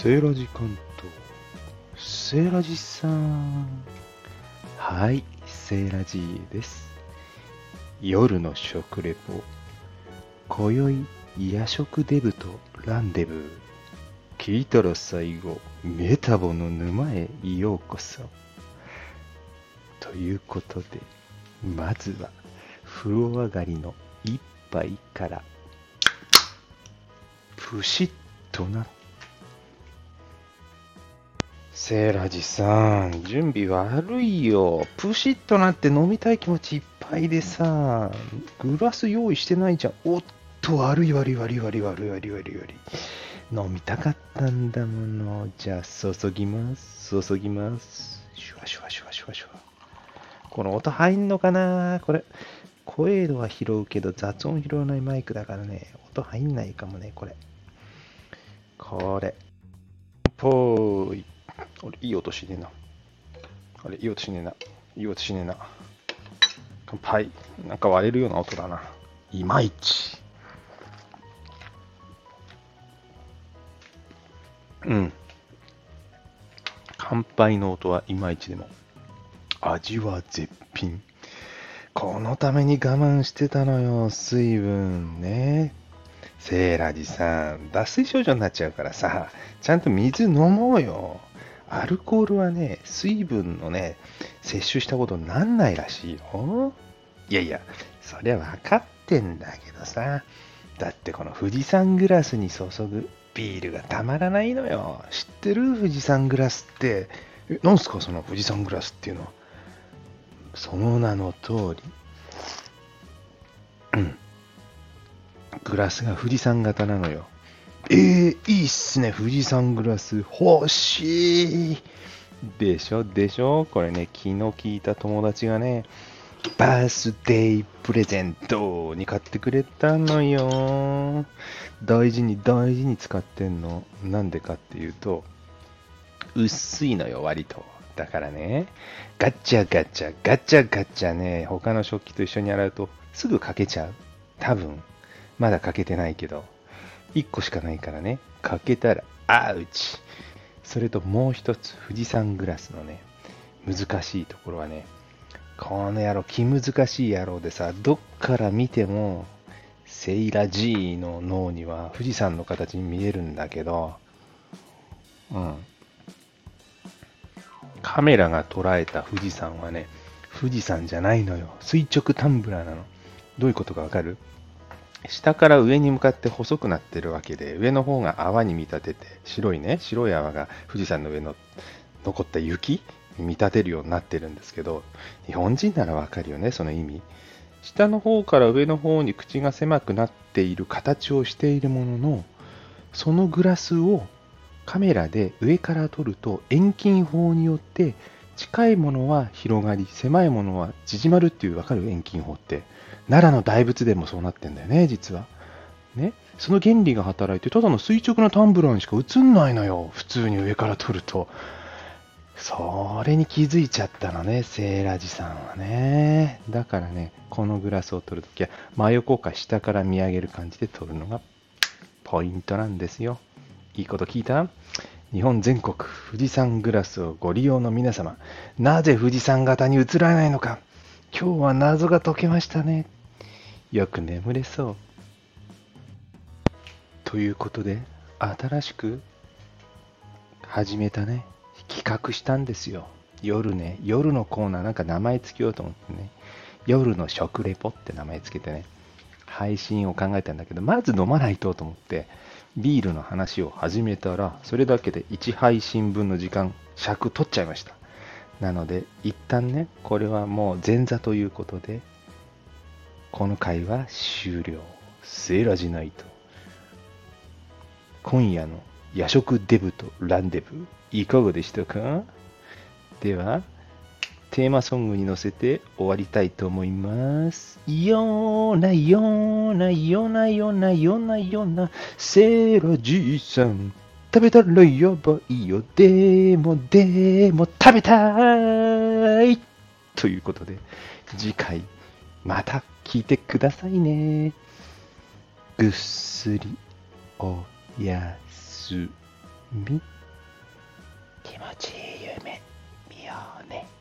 セーラジ関東、セーラジさん。はい、セーラジです。夜の食レポ、今宵夜食デブとランデブー。聞いたら最後、メタボの沼へようこそ。ということで、まずは風呂上がりの一杯から。プシッとな。セーラジさん、準備悪いよ。プシッとなって飲みたい気持ちいっぱいでさ、グラス用意してないじゃん。おっと、悪い。飲みたかったんだもの。じゃあ注ぎます。シュワシュワ。この音入んのかな。これ声は拾うけど雑音拾わないマイクだからね、音入んないかもね。これぽーい。いい音しねえな。乾杯。なんか割れるような音だな。いまいち。乾杯の音はいまいちでも、味は絶品。このために我慢してたのよ、水分ね。セーラジさん、脱水症状になっちゃうからさ、ちゃんと水飲もうよ。アルコールはね、水分のね、摂取したことになんないらしいよ。いや、そりゃ分かってんだけどさ、だってこの富士山グラスに注ぐビールがたまらないのよ。知ってる？富士山グラスって。なんすかその富士山グラスっていうのは。その名の通り、グラスが富士山型なのよ。いいっすね、富士山グラス欲しい。でしょ。これね、昨日聞いた友達がね、バースデープレゼントに買ってくれたのよ。大事に使ってんの。なんでかっていうと、薄いのよ、割と。だからね、ガチャガチャね、他の食器と一緒に洗うとすぐ欠けちゃう。多分まだ欠けてないけど、1個しかないからね、欠けたらアウチ。それともう一つ、富士山グラスのね、難しいところはね、この野郎、気難しい野郎でさ、どっから見てもセイラジーの脳には富士山の形に見えるんだけど、カメラが捉えた富士山はね、富士山じゃないのよ。垂直タンブラーなの。どういうことかわかる？下から上に向かって細くなってるわけで、上の方が泡に見立てて、白い泡が富士山の上の残った雪に見立てるようになってるんですけど、日本人ならわかるよね、その意味。下の方から上の方に口が狭くなっている形をしているものの、そのグラスをカメラで上から撮ると、遠近法によって近いものは広がり、狭いものは縮まるっていう、わかる？遠近法って。奈良の大仏でもそうなってんだよね、実はね。その原理が働いて、ただの垂直なタンブラーにしか映んないのよ、普通に上から撮ると。それに気づいちゃったのね、セーラジさんはね。だからね、このグラスを撮るときは真横か下から見上げる感じで撮るのがポイントなんですよ。いいこと聞いた？日本全国富士山グラスをご利用の皆様、なぜ富士山型に映らないのか、今日は謎が解けましたね。よく眠れそう。ということで、新しく始めたね、企画したんですよ。夜ね、夜のコーナー、なんか名前つけようと思ってね、夜の食レポって名前つけてね、配信を考えたんだけど、まず飲まないと思ってビールの話を始めたら、それだけで1配信分の時間尺取っちゃいました。なので一旦ね、これはもう前座ということで、この回は終了。セーラジナイト、今夜の夜食デブとランデブ、いかがでしたか？ではテーマソングに乗せて終わりたいと思います。よなセーラジーさん、食べたらやばいよ、でも食べたい。ということで、次回また聞いてくださいね。ぐっすりおやすみ。気持ちいい夢見ようね。